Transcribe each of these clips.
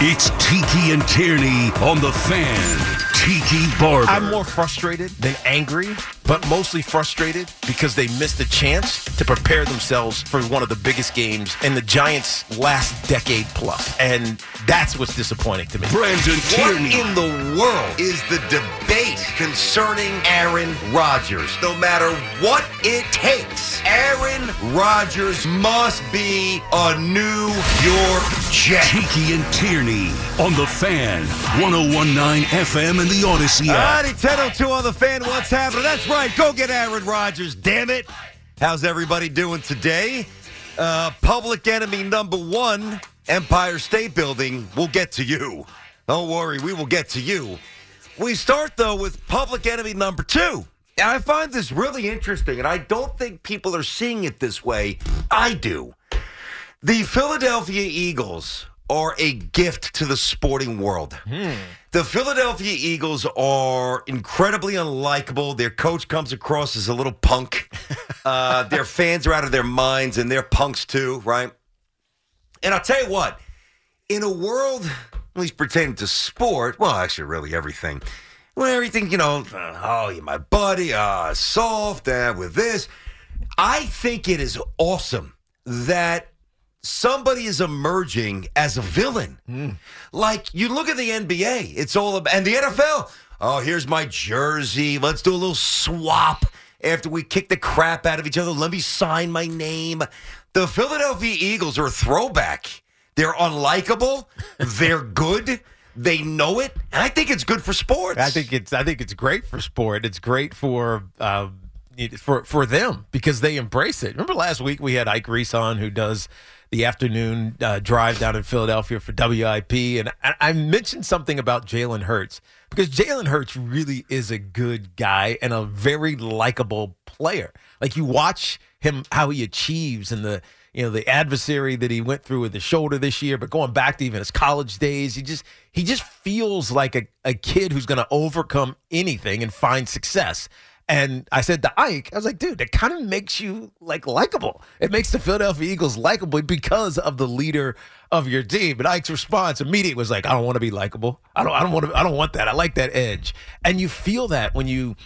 It's Tiki and Tierney on The Fan. Tiki Barber. I'm more frustrated than angry, but mostly frustrated because they missed a chance to prepare themselves for one of the biggest games in the Giants' last decade plus. And that's what's disappointing to me. Brandon Tierney. What in the world is the debate concerning Aaron Rodgers? No matter what it takes, Aaron Rodgers must be a New York Jet. Tiki and Tierney on The Fan, 1019 FM and the Odyssey app. All right, 10:02 on The Fan. What's happening? That's right. Go get Aaron Rodgers, damn it. How's everybody doing today? Public enemy number one, Empire State Building. We'll get to you. Don't worry, we will get to you. We start, though, with public enemy number two. And I find this really interesting, and I don't think people are seeing it this way. I do. The Philadelphia Eagles are a gift to the sporting world. The Philadelphia Eagles are incredibly unlikable. Their coach comes across as a little punk. Their fans are out of their minds, and they're punks too, right? And I'll tell you what, in a world, at least pertaining to sport, well, actually, really everything. Well, everything, you know, oh, you're my buddy, soft, with this. I think it is awesome that somebody is emerging as a villain. Like, you look at the NBA, it's all about, and the NFL, oh, here's my jersey, let's do a little swap after we kick the crap out of each other, let me sign my name. The Philadelphia Eagles are a throwback. They're unlikable, they're good, they know it, and I think it's good for sports. I think it's great for sport. It's great for them because they embrace it. Remember last week we had Ike Reese on, who does the afternoon drive down in Philadelphia for WIP, and I mentioned something about Jalen Hurts because Jalen Hurts really is a good guy and a very likable player. Like, you watch him, how he achieves, and the adversary that he went through with his shoulder this year, but going back to even his college days, he just feels like a kid who's going to overcome anything and find success. And I said to Ike, I was like, dude, that kind of makes you likable. It makes the Philadelphia Eagles likable because of the leader of your team. But Ike's response immediately was like, I don't want to be likable. I don't want that. I like that edge. And you feel that when you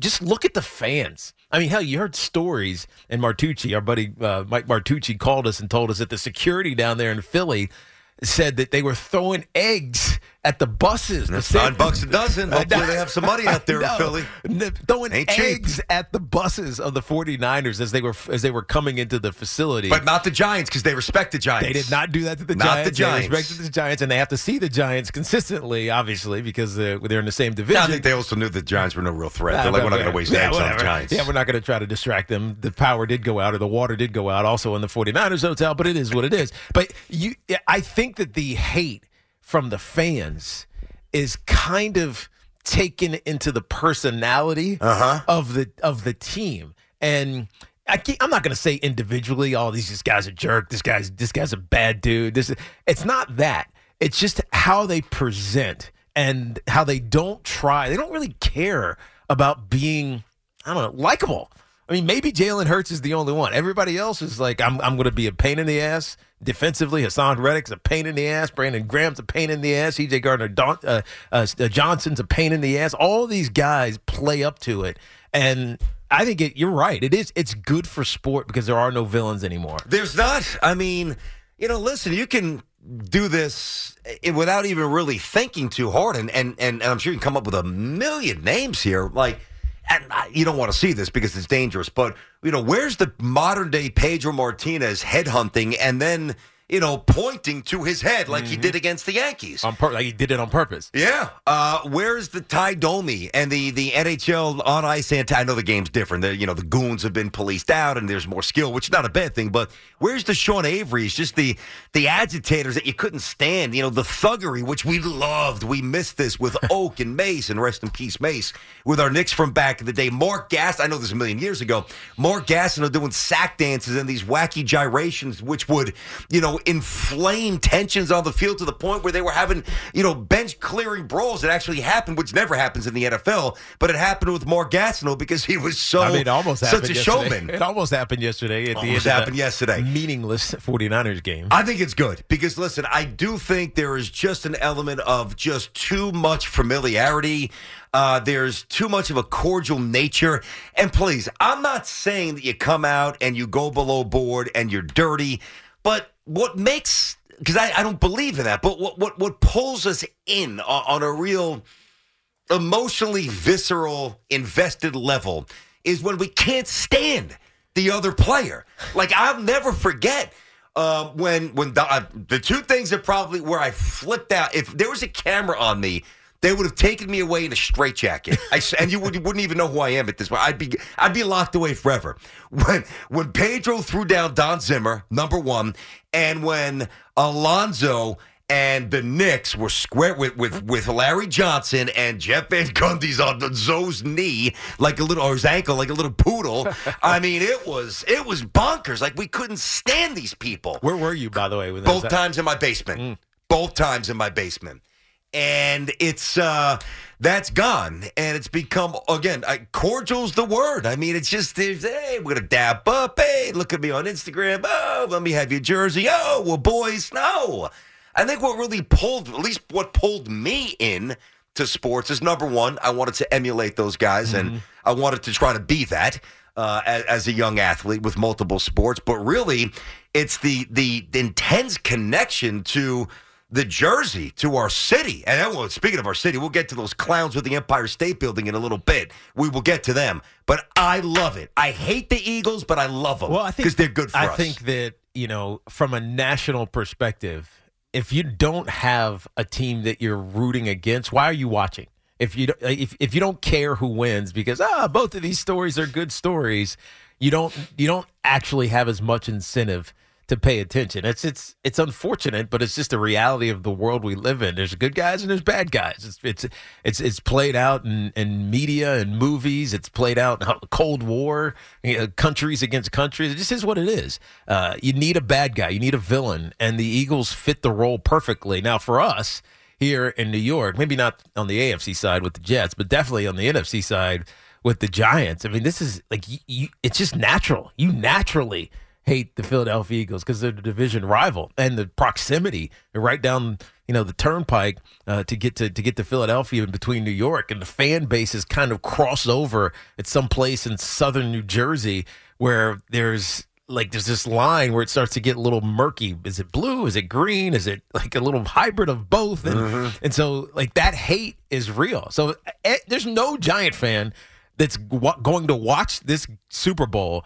just look at the fans. I mean, hell, you heard stories, and Martucci, our buddy Mike Martucci, called us and told us that the security down there in Philly said that they were throwing eggs at the buses. That's $9 a dozen. Hopefully they have some money out there in Philly. Throwing eggs at the buses of the 49ers as they were coming into the facility. But not the Giants, because they respect the Giants. They did not do that to the Giants. Not the Giants. They respected the Giants, and they have to see the Giants consistently, obviously, because they're in the same division. I think they also knew the Giants were no real threat. They're like, we're not going to waste eggs on the Giants. Yeah, we're not going to try to distract them. The power did go out, or the water did go out, also in the 49ers hotel, but it is what it is. But I think that the hate from the fans is kind of taken into the personality of the team. And I'm not going to say individually, oh, this guy's a jerk, this guy's a bad dude. It's not that. It's just how they present and how they don't try. They don't really care about being, I don't know, likable. I mean, maybe Jalen Hurts is the only one. Everybody else is like, I'm going to be a pain in the ass defensively. Hassan Reddick's a pain in the ass. Brandon Graham's a pain in the ass. E.J. Gardner-Johnson's a pain in the ass. All these guys play up to it. And I think you're right. It's good for sport because there are no villains anymore. There's not. I mean, listen, you can do this without even really thinking too hard. And I'm sure you can come up with a million names here. Like, and you don't want to see this because it's dangerous, but, you know, where's the modern-day Pedro Martinez headhunting and then, you know, pointing to his head like he did against the Yankees? Like he did it on purpose. Yeah. Where's the Ty Domi and the NHL on ice? I know the game's different. You know, the goons have been policed out and there's more skill, which is not a bad thing. But where's the Sean Avery's, just the agitators that you couldn't stand? You know, the thuggery, which we loved. We missed this with Oak and Mace, and rest in peace, Mace, with our Knicks from back in the day. Mark Gastineau, I know this a million years ago, Mark Gastineau doing sack dances and these wacky gyrations, which would, you know, inflame tensions on the field to the point where they were having, you know, bench clearing brawls that actually happened, which never happens in the NFL, but it happened with Mark Gastineau because he was such a showman. It almost happened yesterday. It almost happened yesterday. Meaningless 49ers game. I think it's good because, listen, I do think there is just an element of just too much familiarity. There's too much of a cordial nature. And please, I'm not saying that you come out and you go below board and you're dirty, but what makes, because I don't believe in that, but what pulls us in on a real emotionally visceral invested level is when we can't stand the other player. Like, I'll never forget when the two things that probably where I flipped out, if there was a camera on me, they would have taken me away in a straitjacket. And you wouldn't even know who I am at this point. I'd be locked away forever. When Pedro threw down Don Zimmer, number one, and when Alonzo and the Knicks were square with Larry Johnson and Jeff Van Gundy's on Zoe's knee or his ankle like a little poodle. I mean, it was bonkers. Like, we couldn't stand these people. Where were you, by the way? Both times in my basement. And it's that's gone, and it's become, again, cordial's the word. I mean, it's just, hey, we're going to dab up. Hey, look at me on Instagram. Oh, let me have your jersey. Oh, we're boys. No. I think what really pulled me in to sports is, number one, I wanted to emulate those guys, and I wanted to try to be that as a young athlete with multiple sports. But really, it's the intense connection to the jersey, to our city. And speaking of our city, we'll get to those clowns with the Empire State Building in a little bit. We will get to them. But I love it. I hate the Eagles, but I love them because they're good for us. I think that, you know, from a national perspective, if you don't have a team that you're rooting against, why are you watching? If you don't care who wins, because both of these stories are good stories, you don't actually have as much incentive to pay attention. It's unfortunate, but it's just the reality of the world we live in. There's good guys and there's bad guys. It's played out in media and movies. It's played out in Cold War, countries against countries. It just is what it is. You need a bad guy. You need a villain, and the Eagles fit the role perfectly. Now, for us here in New York, maybe not on the AFC side with the Jets, but definitely on the NFC side with the Giants. I mean, this is like it's just natural. You naturally hate the Philadelphia Eagles because they're the division rival, and the proximity. They're right down, you know, the turnpike to get to Philadelphia in between New York, and the fan bases kind of cross over at some place in southern New Jersey where there's this line where it starts to get a little murky. Is it blue? Is it green? Is it like a little hybrid of both? And and so, like, that hate is real. So there's no Giant fan that's going to watch this Super Bowl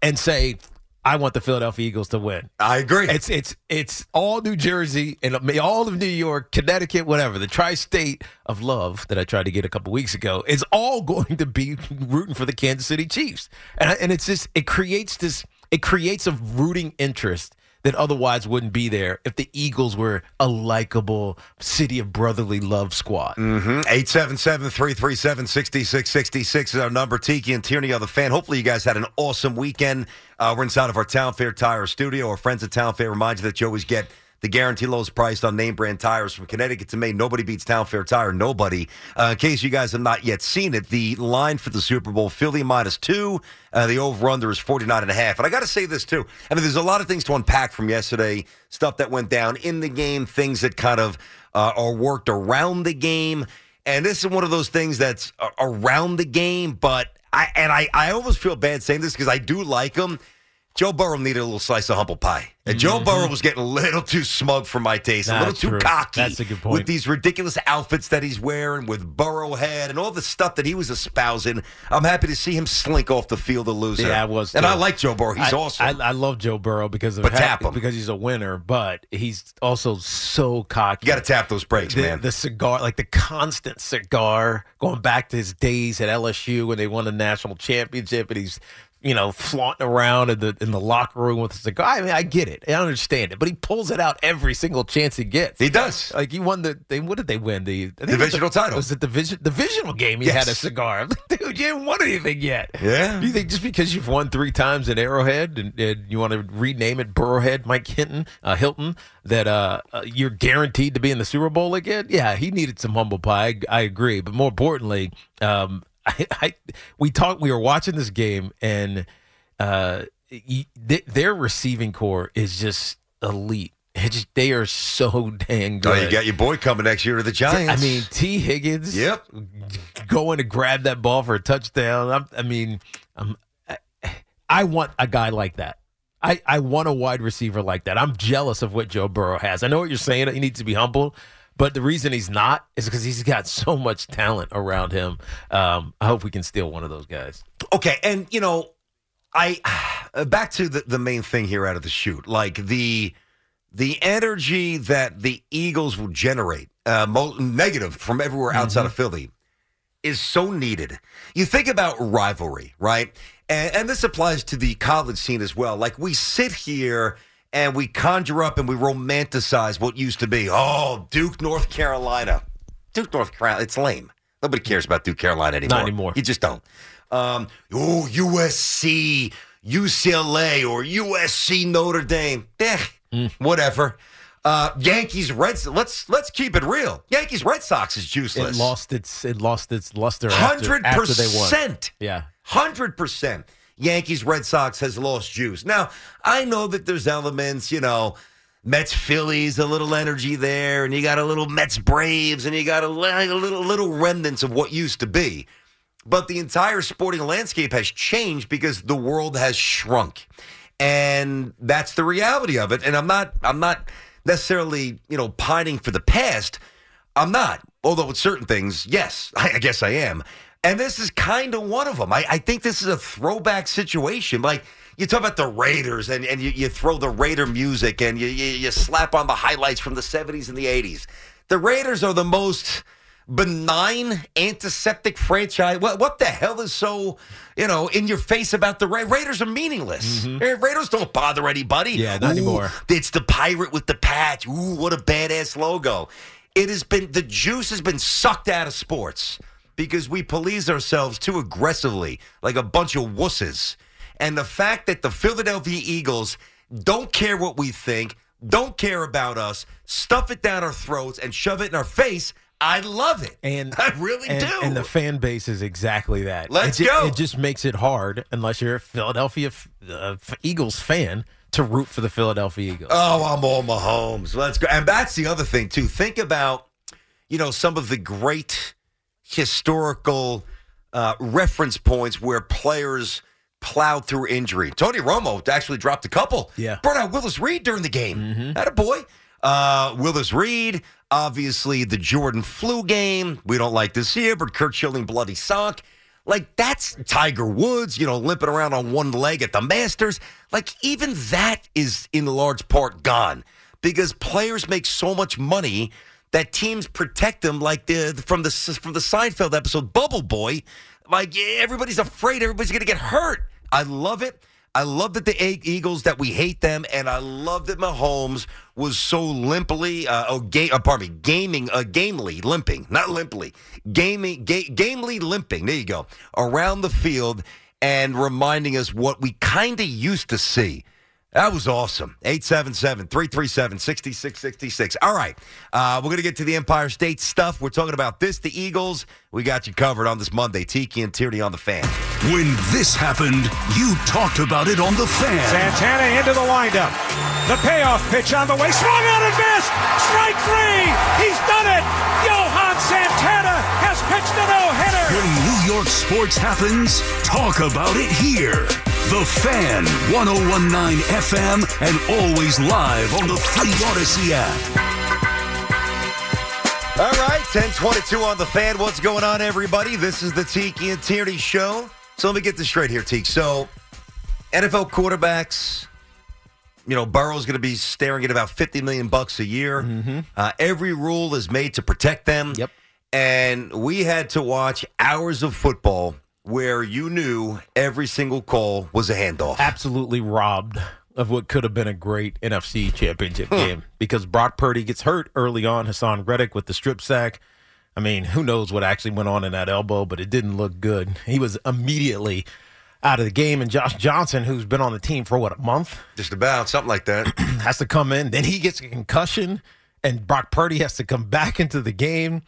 and say, I want the Philadelphia Eagles to win. I agree. It's all New Jersey and all of New York, Connecticut, whatever. The tri-state of love that I tried to get a couple weeks ago is all going to be rooting for the Kansas City Chiefs, and it's just it creates a rooting interest that otherwise wouldn't be there if the Eagles were a likable city of brotherly love squad. 877-337-6666 is our number. Tiki and Tierney are the fan. Hopefully you guys had an awesome weekend. We're inside of our Town Fair Tire studio. Our friends at Town Fair remind you that you always get the guarantee lowest price on name brand tires from Connecticut to Maine. Nobody beats Town Fair Tire. Nobody. In case you guys have not yet seen it, the line for the Super Bowl, Philly -2. The over-under is 49.5. And I got to say this, too. I mean, there's a lot of things to unpack from yesterday, stuff that went down in the game, things that kind of are worked around the game. And this is one of those things that's around the game. But I almost feel bad saying this because I do like them. Joe Burrow needed a little slice of humble pie. And Joe Burrow was getting a little too smug for my taste, a little too cocky. That's a good point. With these ridiculous outfits that he's wearing, with Burrow head and all the stuff that he was espousing. I'm happy to see him slink off the field a loser. Yeah, I was too. And I like Joe Burrow. He's awesome. I love Joe Burrow because he's a winner, but he's also so cocky. You got to tap those brakes, man. The cigar, like the constant cigar, going back to his days at LSU when they won the national championship, and he's flaunting around in the locker room with a cigar. I mean, I get it. I understand it. But he pulls it out every single chance he gets. He does. Like, he won what did they win? The divisional title. It was the divisional game he had a cigar. I'm like, dude, you haven't won anything yet. Yeah. Do you think just because you've won 3 times at Arrowhead and you want to rename it Burrowhead, Mike Hilton, that you're guaranteed to be in the Super Bowl again? Yeah, he needed some humble pie. I agree. But more importantly, we were watching this game, and their receiving core is just elite. They are so dang good. Oh, you got your boy coming next year to the Giants. I mean, T. Higgins. Yep. Going to grab that ball for a touchdown. I want a guy like that. I want a wide receiver like that. I'm jealous of what Joe Burrow has. I know what you're saying. He needs to be humble. But the reason he's not is because he's got so much talent around him. I hope we can steal one of those guys. Okay, and, back to the main thing here out of the shoot. Like, the energy that the Eagles will generate, negative from everywhere outside of Philly, is so needed. You think about rivalry, right? And this applies to the college scene as well. Like, we sit here and we conjure up and we romanticize what used to be. Oh, Duke, North Carolina. Duke, North Carolina, it's lame. Nobody cares about Duke, Carolina anymore. Not anymore. You just don't. USC, UCLA, or USC, Notre Dame. Whatever. Yankees, Red Sox. Let's keep it real. Yankees, Red Sox is juiceless. It lost its luster 100%. After they won. Yeah. 100%. Yankees, Red Sox has lost juice. Now, I know that there's elements, Mets, Phillies, a little energy there, and you got a little Mets, Braves, and you got a little remnants of what used to be. But the entire sporting landscape has changed because the world has shrunk, and that's the reality of it. And I'm not necessarily, pining for the past. I'm not, although with certain things, yes, I guess I am. And this is kind of one of them. I think this is a throwback situation. Like, you talk about the Raiders, and you throw the Raider music, and you slap on the highlights from the 70s and the 80s. The Raiders are the most benign, antiseptic franchise. What the hell is so, in your face about the Raiders? Raiders are meaningless. Mm-hmm. Raiders don't bother anybody. Yeah, not anymore. It's the pirate with the patch. Ooh, what a badass logo. The juice has been sucked out of sports, because we police ourselves too aggressively, like a bunch of wusses. And the fact that the Philadelphia Eagles don't care what we think, don't care about us, stuff it down our throats and shove it in our face, I love it. And I really do. And the fan base is exactly that. Let's go. It just makes it hard, unless you're a Philadelphia Eagles fan, to root for the Philadelphia Eagles. Oh, I'm all Mahomes. Let's go. And that's the other thing, too. Think about, some of the great historical reference points where players plowed through injury. Tony Romo actually dropped a couple. Yeah. Brought out Willis Reed during the game. Mm-hmm. Attaboy. Willis Reed, obviously the Jordan flu game. We don't like this here, but Kurt Schilling bloody sock. Like, that's Tiger Woods, limping around on one leg at the Masters. Like, even that is in large part gone because players make so much money that teams protect them like from the Seinfeld episode Bubble Boy. Like, everybody's afraid everybody's going to get hurt. I love it. I love that the Eagles, that we hate them, and I love that Mahomes was so gamely limping, there you go, around the field and reminding us what we kind of used to see. That was awesome. 877-337-6666. All right. We're going to get to the Empire State stuff. We're talking about this, the Eagles. We got you covered on this Monday. Tiki and Tierney on The Fan. When this happened, you talked about it on The Fan. Santana into the windup. The payoff pitch on the way. Swung out and missed. Strike 3. He's done it. Johan Santana has pitched a no-hitter. When New York sports happens, talk about it here. The Fan, 1019 FM, and always live on the free Odyssey app. All right, 1022 on The Fan. What's going on, everybody? This is the Tiki and Tierney Show. So let me get this straight here, Tiki. So, NFL quarterbacks, you know, Burrow's going to be staring at about $50 million a year. Mm-hmm. Every rule is made to protect them. Yep. And we had to watch hours of football where you knew every single call was a handoff. Absolutely robbed of what could have been a great NFC championship game because Brock Purdy gets hurt early on. Hassan Reddick with the strip sack. I mean, who knows what actually went on in that elbow, but it didn't look good. He was immediately out of the game. And Josh Johnson, who's been on the team for, what, a month? Just about, something like that. Has to come in. Then he gets a concussion, and Brock Purdy has to come back into the game.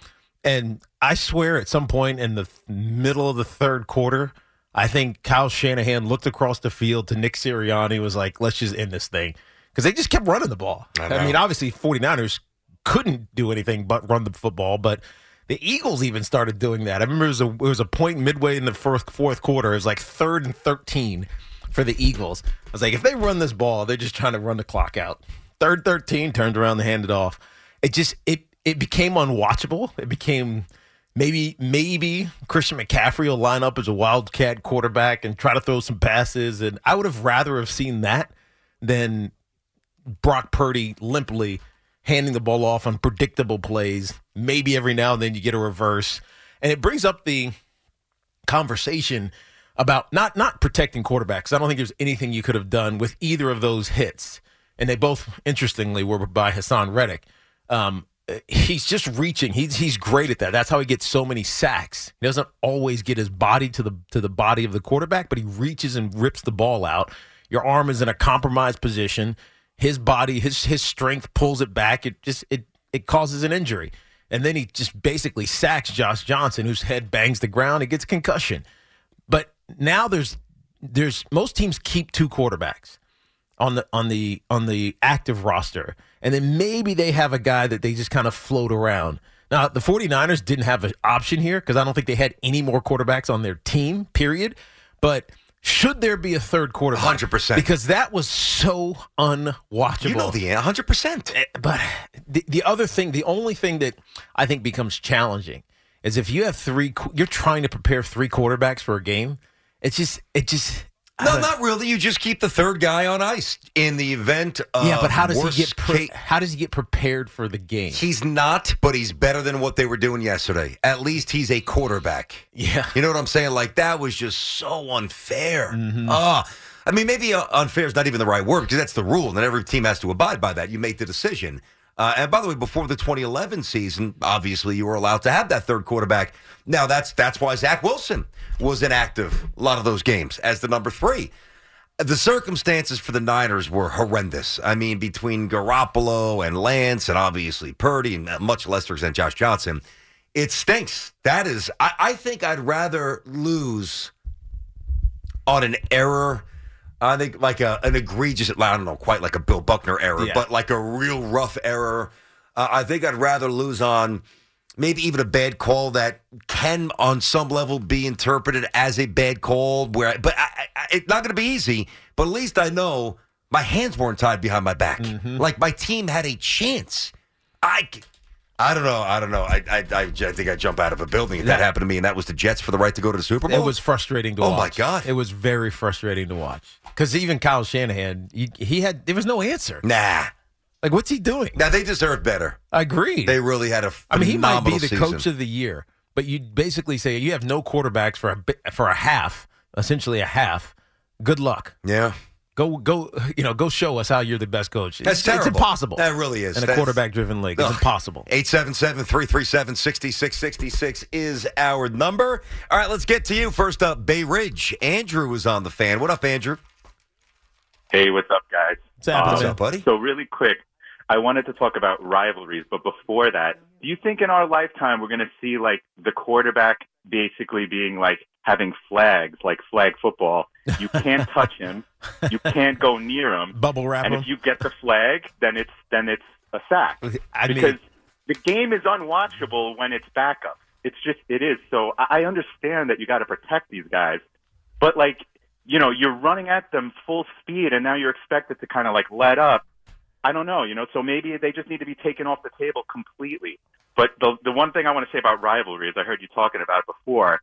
And I swear at some point in the middle of the third quarter, I think Kyle Shanahan looked across the field to Nick Sirianni, was like, let's just end this thing. Because they just kept running the ball. I mean, obviously, 49ers couldn't do anything but run the football. But the Eagles even started doing that. I remember it was a point midway in the fourth quarter. It was like 3rd and 13 for the Eagles. I was like, if they run this ball, they're just trying to run the clock out. 3rd, 13, turned around and handed off. It became unwatchable. It became maybe Christian McCaffrey will line up as a wildcat quarterback and try to throw some passes. And I would have rather have seen that than Brock Purdy limply handing the ball off on predictable plays. Maybe every now and then you get a reverse. And it brings up the conversation about not protecting quarterbacks. I don't think there's anything you could have done with either of those hits. And they both, interestingly, were by Hassan Reddick. He's just reaching. He's great at that. That's how he gets so many sacks. He doesn't always get his body to the body of the quarterback, but he reaches and rips the ball out. Your arm is in a compromised position. His body, his strength pulls it back. It causes an injury. And then he just basically sacks Josh Johnson, whose head bangs the ground. He gets concussion. But now there's most teams keep two quarterbacks on the active roster. And then maybe they have a guy that they just kind of float around. Now, the 49ers didn't have an option here because I don't think they had any more quarterbacks on their team, period. But should there be a third quarterback? 100%. Because that was so unwatchable. You know the 100%. But the other thing, the only thing that I think becomes challenging is if you have you're trying to prepare three quarterbacks for a game, it just no, not really. You just keep the third guy on ice in the event of but how does he get prepared for the game? He's not, but he's better than what they were doing yesterday. At least he's a quarterback. Yeah. You know what I'm saying? Like, that was just so unfair. Mm-hmm. I mean, maybe unfair is not even the right word because that's the rule, and every team has to abide by that. You make the decision. And by the way, before the 2011 season, obviously you were allowed to have that third quarterback. Now that's why Zach Wilson was inactive a lot of those games as the number three. The circumstances for the Niners were horrendous. I mean, between Garoppolo and Lance and obviously Purdy and much lesser extent Josh Johnson, it stinks. That is, I think I'd rather lose on an error. I think like an egregious, I don't know, quite like a Bill Buckner error, but like a real rough error. I think I'd rather lose on maybe even a bad call that can on some level be interpreted as a bad call. It's not going to be easy, but at least I know my hands weren't tied behind my back. Mm-hmm. Like my team had a chance. I don't know. I think I'd jump out of a building if that happened to me, and that was the Jets for the right to go to the Super Bowl. It was frustrating to watch. Oh, my God. It was very frustrating to watch. Because even Kyle Shanahan, there was no answer. Nah. Like, what's he doing? Now, they deserve better. I agree. They really had a phenomenal he might be the season. Coach of the year, but you basically say you have no quarterbacks for a half, essentially a half. Good luck. Yeah. Go show us how you're the best coach. That's terrible. It's impossible. That really is. In a quarterback-driven league. It's impossible. 877-337-6666 is our number. All right, let's get to you. First up, Bay Ridge. Andrew is on The Fan. What up, Andrew? Hey, what's up, guys? What's happening? What's up, buddy? So really quick, I wanted to talk about rivalries. But before that, do you think in our lifetime we're going to see, like, the quarterback basically being, like, having flags, like flag football? You can't touch him. You can't go near him. Bubble wrap him. And if you get the flag, then it's a sack. Because the game is unwatchable when it's backup. It is. So I understand that you got to protect these guys. But, like, you know, you're running at them full speed and now you're expected to kind of like let up. I don't know, you know, so maybe they just need to be taken off the table completely. But the one thing I want to say about rivalries, I heard you talking about it before,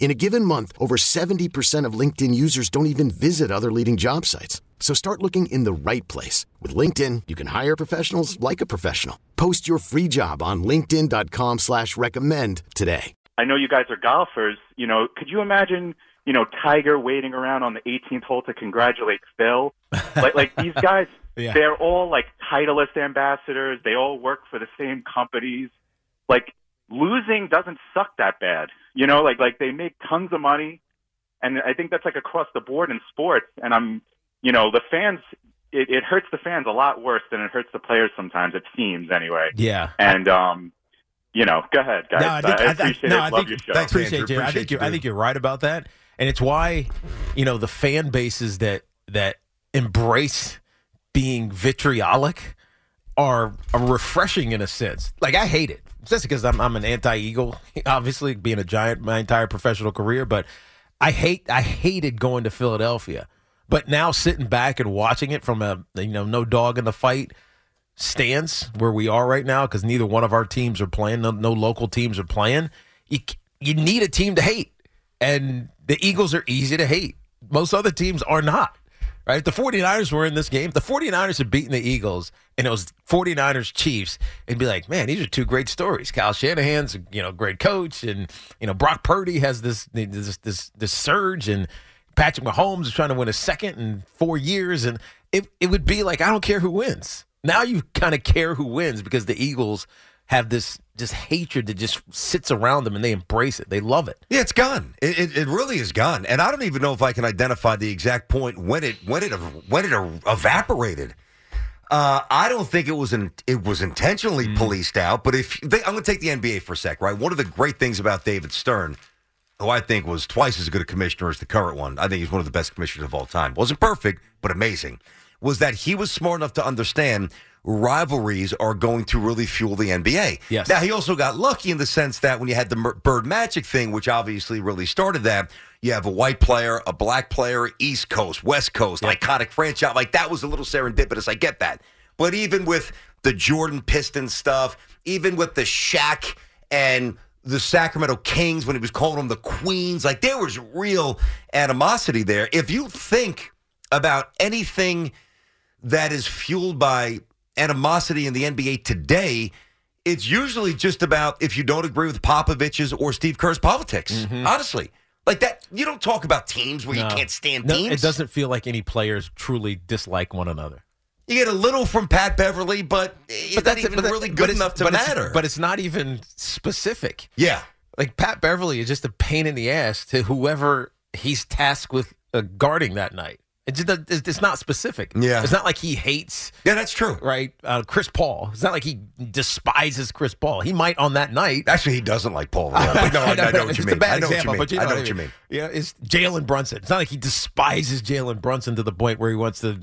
In a given month, over 70% of LinkedIn users don't even visit other leading job sites. So start looking in the right place. With LinkedIn, you can hire professionals like a professional. Post your free job on linkedin.com/recommend today. I know you guys are golfers. You know, could you imagine, you know, Tiger waiting around on the 18th hole to congratulate Phil? Like these guys, yeah. They're all like Titleist ambassadors. They all work for the same companies. Like losing doesn't suck that bad. You know, like they make tons of money. And I think that's like across the board in sports. And I'm, you know, the fans, it hurts the fans a lot worse than it hurts the players sometimes, it seems anyway. Yeah. And, you know, go ahead, guys. I appreciate it. Love your show. Thanks, appreciate Andrew. I think you're right about that. And it's why, you know, the fan bases that embrace being vitriolic are refreshing in a sense. Like, I hate it. It's just because I'm an anti-Eagle, obviously, being a Giant my entire professional career. But I hated going to Philadelphia. But now sitting back and watching it from a, you know, no dog in the fight stance where we are right now, because neither one of our teams are playing, no local teams are playing, you need a team to hate. And the Eagles are easy to hate. Most other teams are not, right? The 49ers were in this game. The 49ers had beaten the Eagles, and it was 49ers Chiefs, and be like, man, these are two great stories. Kyle Shanahan's, you know, great coach, and, you know, Brock Purdy has this surge, and Patrick Mahomes is trying to win his second in 4 years, and it would be like, I don't care who wins. Now you kind of care who wins because the Eagles have this just hatred that just sits around them, and they embrace it. They love it. Yeah, it's gone. It really is gone. And I don't even know if I can identify the exact point when it evaporated. I don't think it was intentionally policed out. But I'm going to take the NBA for a sec, right? One of the great things about David Stern, who I think was twice as good a commissioner as the current one. I think he's one of the best commissioners of all time. Wasn't perfect, but amazing. Was that he was smart enough to understand rivalries are going to really fuel the NBA. Yes. Now, he also got lucky in the sense that when you had the Bird Magic thing, which obviously really started that, you have a white player, a black player, East Coast, West Coast, yep. Iconic franchise. Like, that was a little serendipitous. I get that. But even with the Jordan Pistons stuff, even with the Shaq and the Sacramento Kings, when he was calling them the Queens, like, there was real animosity there. If you think about anything that is fueled by animosity in the NBA today, it's usually just about if you don't agree with Popovich's or Steve Kerr's politics, honestly. Like that, you don't talk about teams where you can't stand teams. It doesn't feel like any players truly dislike one another. You get a little from Pat Beverly, but it's not even really good enough to matter. But it's not even specific. Yeah. Like, Pat Beverly is just a pain in the ass to whoever he's tasked with guarding that night. It's not specific. Yeah. It's not like he hates. Yeah, that's true. Right? Chris Paul. It's not like he despises Chris Paul. He might on that night. Actually, he doesn't like Paul. But no, I know what you mean. I know what you mean. Yeah, it's Jalen Brunson. It's not like he despises Jalen Brunson to the point where he wants to,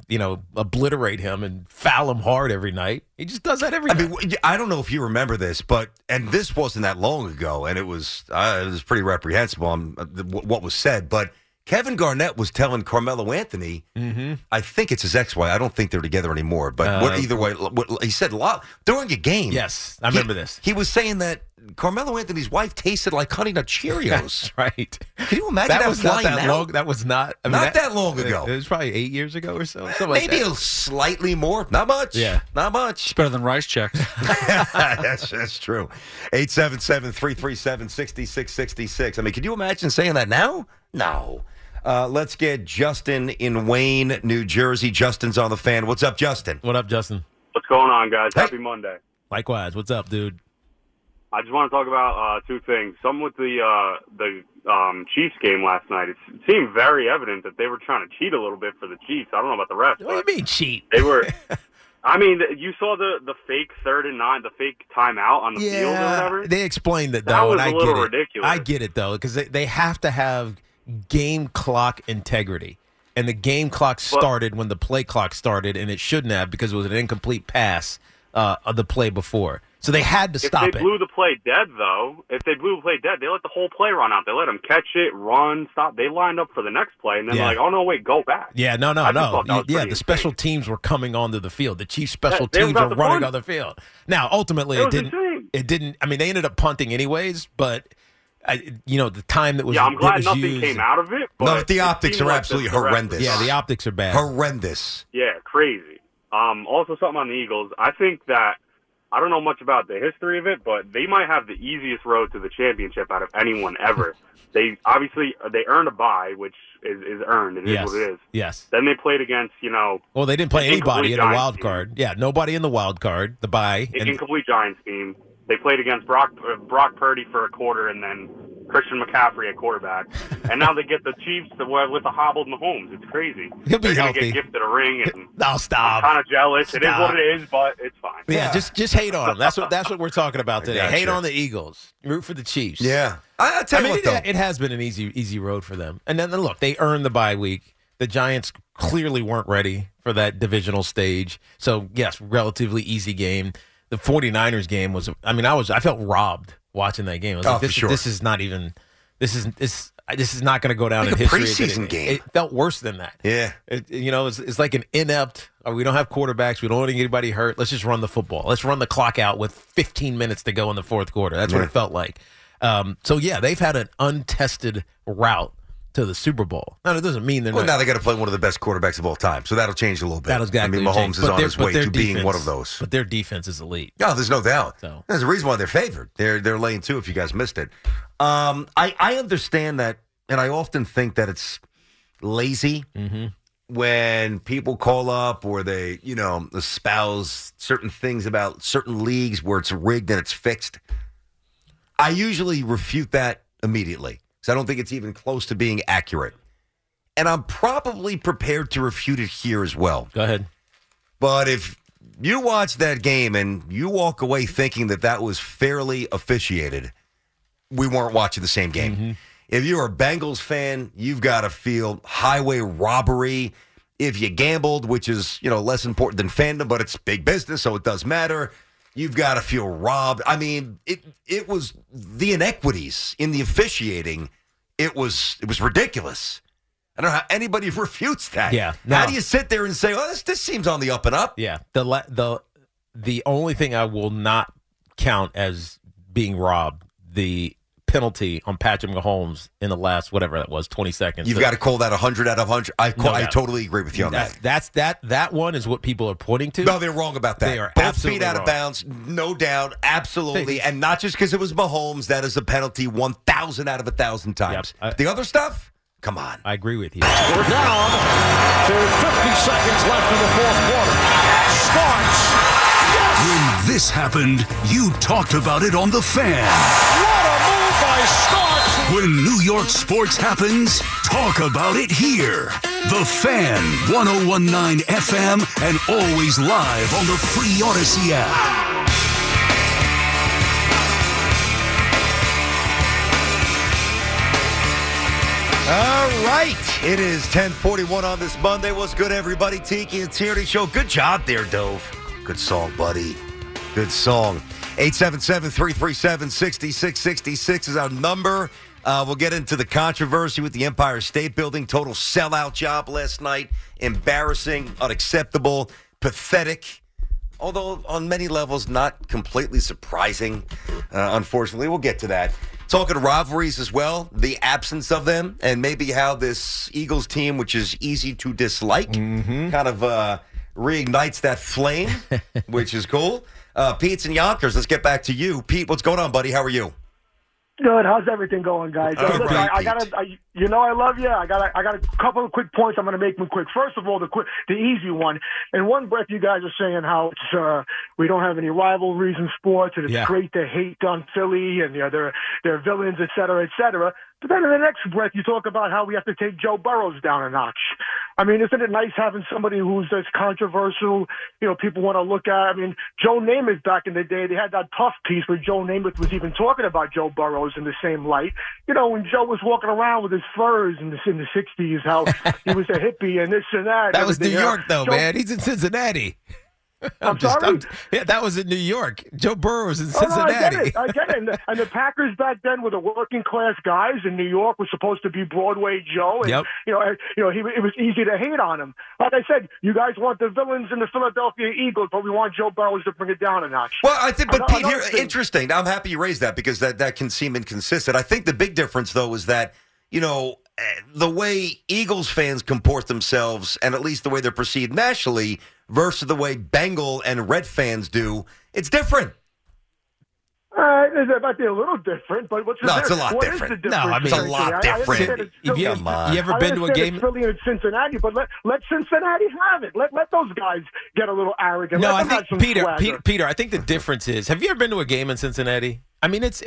obliterate him and foul him hard every night. He just does that every night. I mean, I don't know if you remember this, but this wasn't that long ago, and it was pretty reprehensible on what was said, but Kevin Garnett was telling Carmelo Anthony, mm-hmm. I think it's his ex-wife. I don't think they're together anymore. But he said a lot during a game. Yes, I remember this. He was saying that Carmelo Anthony's wife tasted like Honey Nut Cheerios. That's right. Can you imagine that was not that long? That was not. I mean, not that long ago. It was probably 8 years ago or so. Maybe like slightly more. Not much. Yeah. Not much. It's better than rice checks. That's true. 877-337-6666. I mean, can you imagine saying that now? No. Let's get Justin in Wayne, New Jersey. Justin's on the fan. What's up, Justin? What up, Justin? What's going on, guys? Hey. Happy Monday. Likewise. What's up, dude? I just want to talk about two things. Some with the Chiefs game last night. It seemed very evident that they were trying to cheat a little bit for the Chiefs. I don't know about the rest. What do you mean cheat? They were. I mean, you saw the fake 3rd and 9, the fake timeout on the field or whatever. They explained it, though. That was a little ridiculous. I get it, though, because they have to have game clock integrity, and the game clock started when the play clock started, and it shouldn't have because it was an incomplete pass of the play before. So they had to stop it. If they blew the play dead, they let the whole play run out. They let them catch it, run, stop. They lined up for the next play, and then they're like, oh, no, wait, go back. Yeah, no. Yeah, the special teams were coming onto the field. The Chiefs' special teams were running on the field. Now, ultimately, it didn't. I mean, they ended up punting anyways, but the time that was used. Yeah, I'm glad nothing came out of it. But no, the optics are absolutely horrendous. Yeah, the optics are bad. Horrendous. Yeah, crazy. Also, something on the Eagles. I think that I don't know much about the history of it, but they might have the easiest road to the championship out of anyone ever. They earned a bye, which is earned. It is what it is. Yes. Then they played against, Well, they didn't play anybody in a wild card. Yeah, nobody in the wild card. The bye. Incomplete Giants team. They played against Brock Purdy for a quarter and then Christian McCaffrey at quarterback. And now they get the Chiefs with the hobbled Mahomes. It's crazy. He'll be healthy. They're going to get gifted a ring. And stop. I'm kind of jealous. Stop. It is what it is, but it's fine. Yeah, just hate on them. That's what we're talking about today. Gotcha. Hate on the Eagles. Root for the Chiefs. Yeah. It has been an easy road for them. And then, look, they earned the bye week. The Giants clearly weren't ready for that divisional stage. So, yes, relatively easy game. The 49ers game was, I felt robbed watching that game. I was this is not going to go down in history. Preseason game. It felt worse than that. Yeah. It's like an inept, we don't have quarterbacks, we don't want anybody hurt, let's just run the football. Let's run the clock out with 15 minutes to go in the fourth quarter. That's what it felt like. They've had an untested route to the Super Bowl. Now, it doesn't mean they're not. Now they got to play one of the best quarterbacks of all time, so that'll change a little bit. Mahomes is on his way to being one of those. But their defense is elite. No, there's no doubt. So. There's a reason why they're favored. They're laying 2 if you guys missed it. I understand that, and I often think that it's lazy when people call up or they, espouse certain things about certain leagues where it's rigged and it's fixed. I usually refute that immediately. I don't think it's even close to being accurate. And I'm probably prepared to refute it here as well. Go ahead. But if you watch that game and you walk away thinking that was fairly officiated, we weren't watching the same game. Mm-hmm. If you're a Bengals fan, you've got to feel highway robbery. If you gambled, which is, less important than fandom, but it's big business, so it does matter. You've got to feel robbed. I mean, it was the inequities in the officiating. It was ridiculous. I don't know how anybody refutes that. Yeah. No. How do you sit there and say, "Oh, this seems on the up and up"? Yeah. The only thing I will not count as being robbed, the penalty on Patrick Mahomes in the last, whatever that was, 20 seconds. You've got to call that 100 out of 100. I totally agree with you on that. That one is what people are pointing to. No, they're wrong about that. They are both feet out of bounds, no doubt, absolutely. And not just because it was Mahomes, that is a penalty 1,000 out of 1,000 times. Yep. The other stuff, come on. I agree with you. We're down to 50 seconds left in the fourth quarter. Starts. Yes! When this happened, you talked about it on The Fan. When New York sports happens, talk about it here. The Fan, 101.9 FM, and always live on the free Odyssey app. All right, it is 10:41 on this Monday. What's good, everybody? Tiki and Tierney Show. Good job there, Dove. Good song, buddy. Good song. 877-337-6666 is our number. We'll get into the controversy with the Empire State Building. Total sellout job last night. Embarrassing, unacceptable, pathetic. Although on many levels, not completely surprising, unfortunately. We'll get to that. Talking rivalries as well, the absence of them, and maybe how this Eagles team, which is easy to dislike, kind of reignites that flame, which is cool. Pete's in Yonkers. Let's get back to you. Pete, what's going on, buddy? How are you? Good. How's everything going, guys? I love you. I got a couple of quick points. I'm going to make them quick. First of all, the easy one. In one breath, you guys are saying how it's, we don't have any rivalries in sports, and it's great to hate on Philly, and they're villains, et cetera, et cetera. But then in the next breath, you talk about how we have to take Joe Burrows down a notch. I mean, isn't it nice having somebody who's as controversial, people want to look at? I mean, Joe Namath back in the day, they had that Puff piece where Joe Namath was even talking about Joe Burrows in the same light. When Joe was walking around with his furs in the 60s, how he was a hippie and this and that. That was New York, though, Joe, man. He's in Cincinnati. I'm sorry. That was in New York. Joe Burrows in Cincinnati. I get it. And the Packers back then were the working class guys in New York was supposed to be Broadway Joe, and it was easy to hate on him. Like I said, you guys want the villains in the Philadelphia Eagles, but we want Joe Burrows to bring it down a notch. Well, I think, but Pete, here, interesting. I'm happy you raised that because that can seem inconsistent. I think the big difference though is that the way Eagles fans comport themselves, and at least the way they're perceived nationally, versus the way Bengal and Red fans do, it's different. It might be a little different, but it's a lot different. No, I mean, it's a lot different. You ever been to a game? It's Philly and Cincinnati, but let Cincinnati have it. Let those guys get a little arrogant. No, I think the difference is, have you ever been to a game in Cincinnati? I mean, it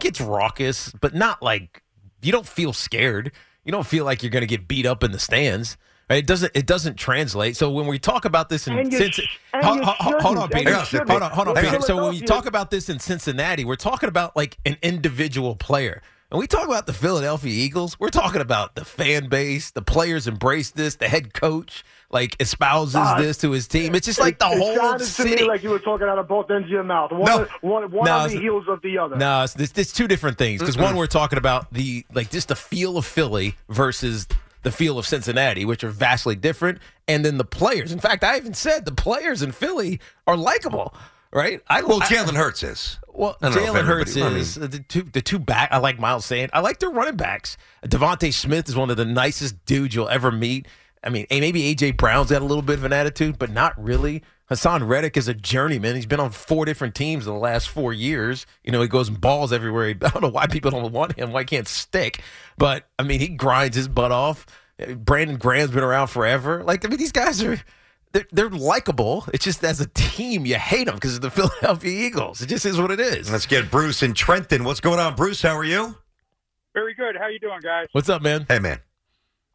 gets raucous, but not like. You don't feel scared. You don't feel like you're going to get beat up in the stands. Right? It doesn't translate. So when we talk about this in Cincinnati, hold on, Peter. So when we talk about this in Cincinnati, we're talking about like an individual player. And we talk about the Philadelphia Eagles. We're talking about the fan base. The players embrace this. The head coach espouses this to his team. It's just like the whole sounded city. To me like you were talking out of both ends of your mouth. One on the heels of the other. No, it's two different things. Because one, we're talking about the just the feel of Philly versus the feel of Cincinnati, which are vastly different. And then the players. In fact, I even said the players in Philly are likable. Right? Jalen Hurts is. Well, Jalen Hurts is. The two back. I like Miles Sand. I like their running backs. Devontae Smith is one of the nicest dudes you'll ever meet. I mean, maybe A.J. Brown's got a little bit of an attitude, but not really. Hassan Reddick is a journeyman. He's been on 4 different teams in the last 4 years. He goes and balls everywhere. I don't know why people don't want him. Why he can't stick? But, I mean, he grinds his butt off. Brandon Graham's been around forever. These guys are... They're likable. It's just as a team, you hate them because of the Philadelphia Eagles. It just is what it is. Let's get Bruce in Trenton. What's going on, Bruce? How are you? Very good. How you doing, guys? What's up, man? Hey, man.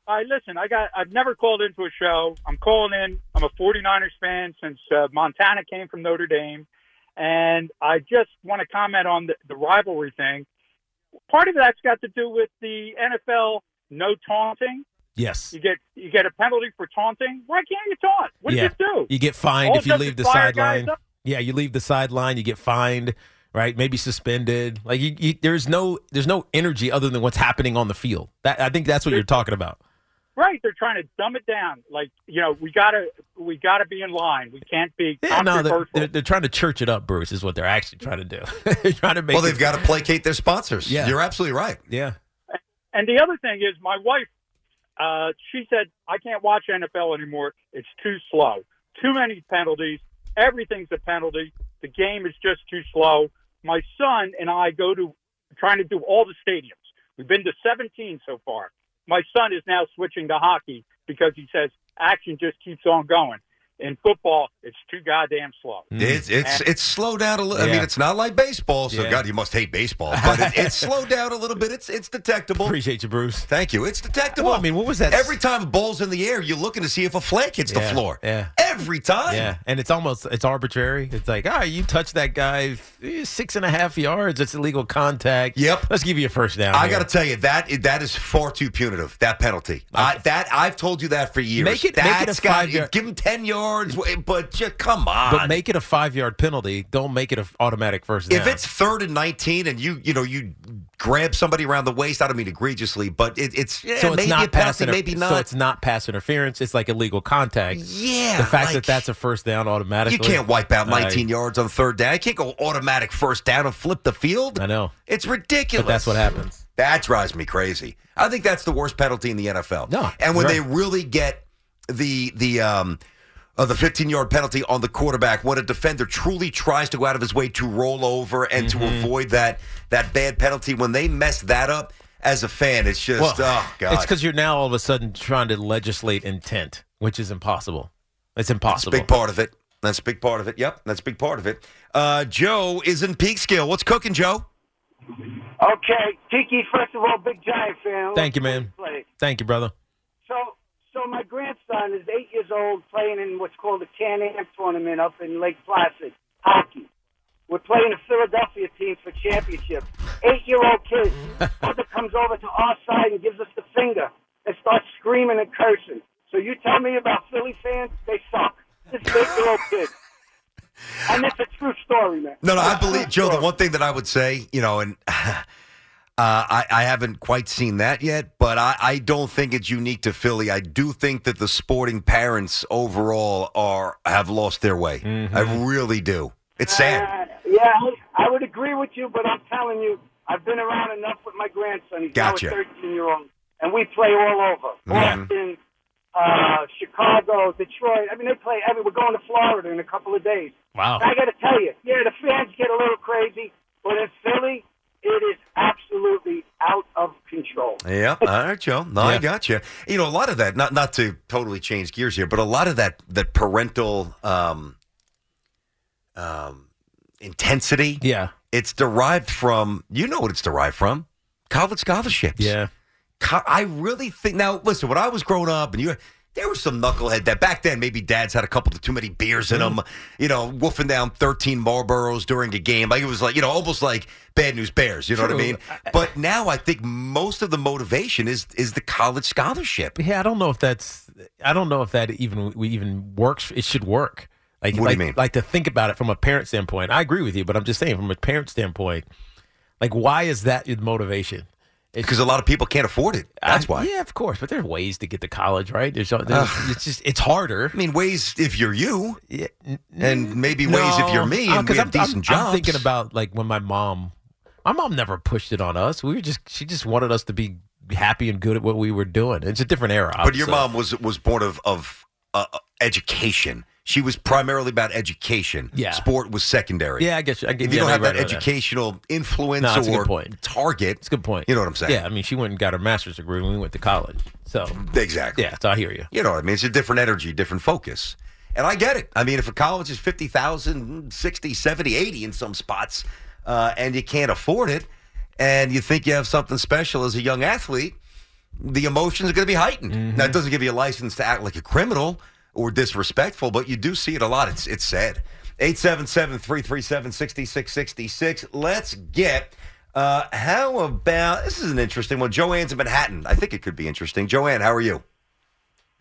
Listen, I've never called into a show. I'm calling in. I'm a 49ers fan since Montana came from Notre Dame. And I just want to comment on the rivalry thing. Part of that's got to do with the NFL no taunting. Yes. You get a penalty for taunting. Why can't you taunt? What do you do? You get fined if you leave the sideline. Yeah, you leave the sideline, you get fined, right? Maybe suspended. There's no energy other than what's happening on the field. I think that's what you're talking about. Right, they're trying to dumb it down. We gotta be in line. We can't be controversial. They're trying to church it up, Bruce, is what they're actually trying to do. They're trying to make they've got to placate their sponsors. Yeah. You're absolutely right. Yeah. And the other thing is my wife, she said, I can't watch NFL anymore. It's too slow. Too many penalties. Everything's a penalty. The game is just too slow. My son and I go to trying to do all the stadiums. We've been to 17 so far. My son is now switching to hockey because he says action just keeps on going. in football, it's too goddamn slow. It's slowed down a little. Yeah. I mean, it's not like baseball, so God, you must hate baseball. But it's slowed down a little bit. It's detectable. Appreciate you, Bruce. Thank you. It's detectable. Well, I mean, what was that? Every time a ball's in the air, you're looking to see if a flag hits the floor. Yeah. Every time. Yeah. And it's almost, it's arbitrary. It's like, all right, you touched that guy 6.5 yards. It's illegal contact. Yep. Let's give you a first down. I got to tell you, that is far too punitive, that penalty. I've told you that for years. Make it a 5 yard. Give him 10 yards, but just come on. But make it a 5 yard penalty. Don't make it an automatic first down. If it's 3rd and 19 and you grab somebody around the waist, I don't mean egregiously, but it's maybe not. So it's not pass interference. It's like illegal contact. Yeah. The fact that that's a first down automatically. You can't wipe out 19 yards on 3rd down. You can't go automatic first down and flip the field. I know. It's ridiculous. But that's what happens. That drives me crazy. I think that's the worst penalty in the NFL. No, and when they really get the 15-yard penalty on the quarterback, when a defender truly tries to go out of his way to roll over and to avoid that bad penalty, when they mess that up as a fan, it's just, oh, God. It's because you're now all of a sudden trying to legislate intent, which is impossible. It's impossible. That's a big part of it. Yep, that's a big part of it. Joe is in Peekskill. What's cooking, Joe? Okay, Tiki, first of all, big Giant fan. Thank you, man. Thank you, brother. So my grandson is 8 years old, playing in what's called the Can-Am tournament up in Lake Placid, hockey. We're playing the Philadelphia team for championship. 8-year-old kid. Mother comes over to our side and gives us the finger and starts screaming and cursing. So you tell me about Philly fans, they suck. This 8-year-old kid. And that's a true story, man. No, I believe, Joe, the one thing that I would say, and I haven't quite seen that yet, but I don't think it's unique to Philly. I do think that the sporting parents overall have lost their way. Mm-hmm. I really do. It's sad. Yeah, I would agree with you, but I'm telling you, I've been around enough with my grandson. He's now a 13-year-old, and we play all over. Boston, Chicago, Detroit. I mean, they play everywhere. We're going to Florida in a couple of days. Wow. I got to tell you, the fans get a little crazy, but in Philly, it is absolutely out of control. Yeah, all right, Joe. No, I got you. A lot of that, not to totally change gears here, but a lot of that parental intensity, it's derived from, what it's derived from, college scholarships. Yeah. I really think, now, listen, when I was growing up, there was some knucklehead that back then maybe dads had a couple of too many beers in them, wolfing down 13 Marlboros during a game. Like it was like, almost like Bad News Bears, True. What I mean? But now I think most of the motivation is the college scholarship. Yeah, I don't know if that even works. It should work. Like, what do you mean? Like to think about it from a parent standpoint. I agree with you, but I'm just saying from a parent standpoint, like why is that your motivation? Because a lot of people can't afford it. That's why. Yeah, of course. But there are ways to get to college, right? It's harder. I mean, ways if you're you, and maybe ways if you're me, and we have decent jobs. I'm thinking about like when my mom never pushed it on us. She just wanted us to be happy and good at what we were doing. It's a different era. But your mom was born of education. She was primarily about education. Yeah. Sport was secondary. Yeah, I guess. If you don't have that educational influence or target. It's a good point. You know what I'm saying? Yeah, I mean, she went and got her master's degree when we went to college. So exactly. Yeah, so I hear you. You know what I mean? It's a different energy, different focus. And I get it. I mean, if a college is $50,000, $60,000, $70,000, $80,000 in some spots, and you can't afford it, and you think you have something special as a young athlete, the emotions are going to be heightened. Mm-hmm. Now, it doesn't give you a license to act like a criminal or disrespectful, but you do see it a lot. It's sad. 877-337-6666. Let's get, how about, this is an interesting one. Joanne's in Manhattan. I think it could be interesting. Joanne, how are you?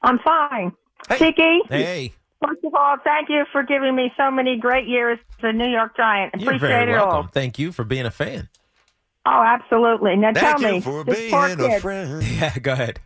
I'm fine. Hey. Tiki? Hey. First of all, thank you for giving me so many great years as a New York Giant. Appreciate it all. You're very welcome. Thank you for being a fan. Oh, absolutely. Now tell me. Thank you for being a friend. Yeah, go ahead.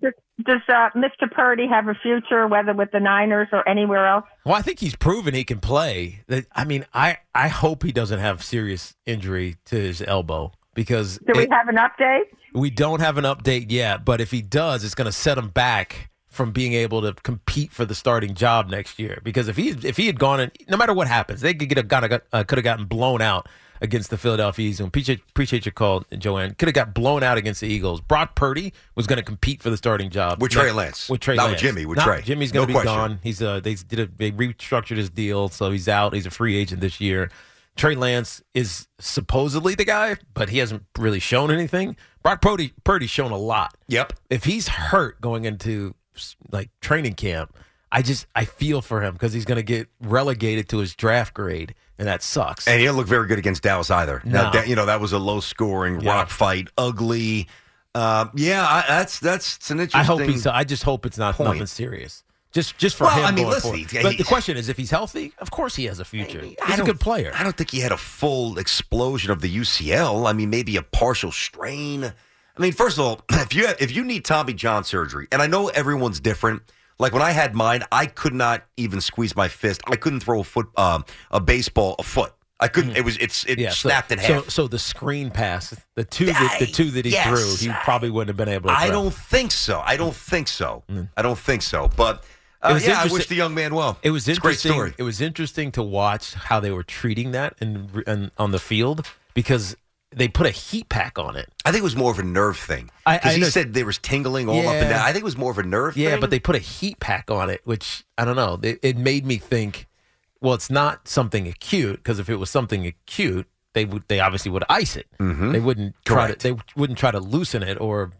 Does Mr. Purdy have a future, whether with the Niners or anywhere else? Well, I think he's proven he can play. I mean, I hope he doesn't have serious injury to his elbow. Because Do we have an update? We don't have an update yet, but if he does, it's going to set him back from being able to compete for the starting job next year. Because if he had gone in, no matter what happens, they could have gotten blown out against the Philadelphia Eagles. Appreciate your call, Joanne. Could have got blown out against the Eagles. Brock Purdy was going to compete for the starting job with Trey Lance. Not with Trey. Jimmy's going to be gone. He's they restructured his deal, so he's out. He's a free agent this year. Trey Lance is supposedly the guy, but he hasn't really shown anything. Brock Purdy's shown a lot. Yep. If he's hurt going into like training camp, I feel for him because he's going to get relegated to his draft grade, and that sucks. And he didn't look very good against Dallas either. No. Now, that was a low-scoring rock fight, ugly. That's an interesting. I just hope it's not nothing serious. Just for him. But the question is, if he's healthy, of course he has a future. He's a good player. I don't think he had a full explosion of the UCL. Maybe a partial strain. First of all, if you need Tommy John surgery, and I know everyone's different. Like when I had mine, I could not even squeeze my fist. I couldn't throw a baseball a foot. I couldn't. It snapped in half. So the screen pass, the two that he threw, he probably wouldn't have been able to throw. I don't think so. But I wish the young man well. It was interesting. It's a great story. It was interesting to watch how they were treating that and on the field because they put a heat pack on it. I think it was more of a nerve thing. Because he said there was tingling all up and down. I think it was more of a nerve thing. Yeah, but they put a heat pack on it, which, I don't know. It made me think, well, it's not something acute, because if it was something acute, they obviously would ice it. Mm-hmm. They wouldn't try to loosen it or,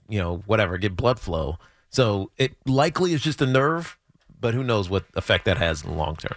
whatever, get blood flow. So it likely is just a nerve, but who knows what effect that has in the long term.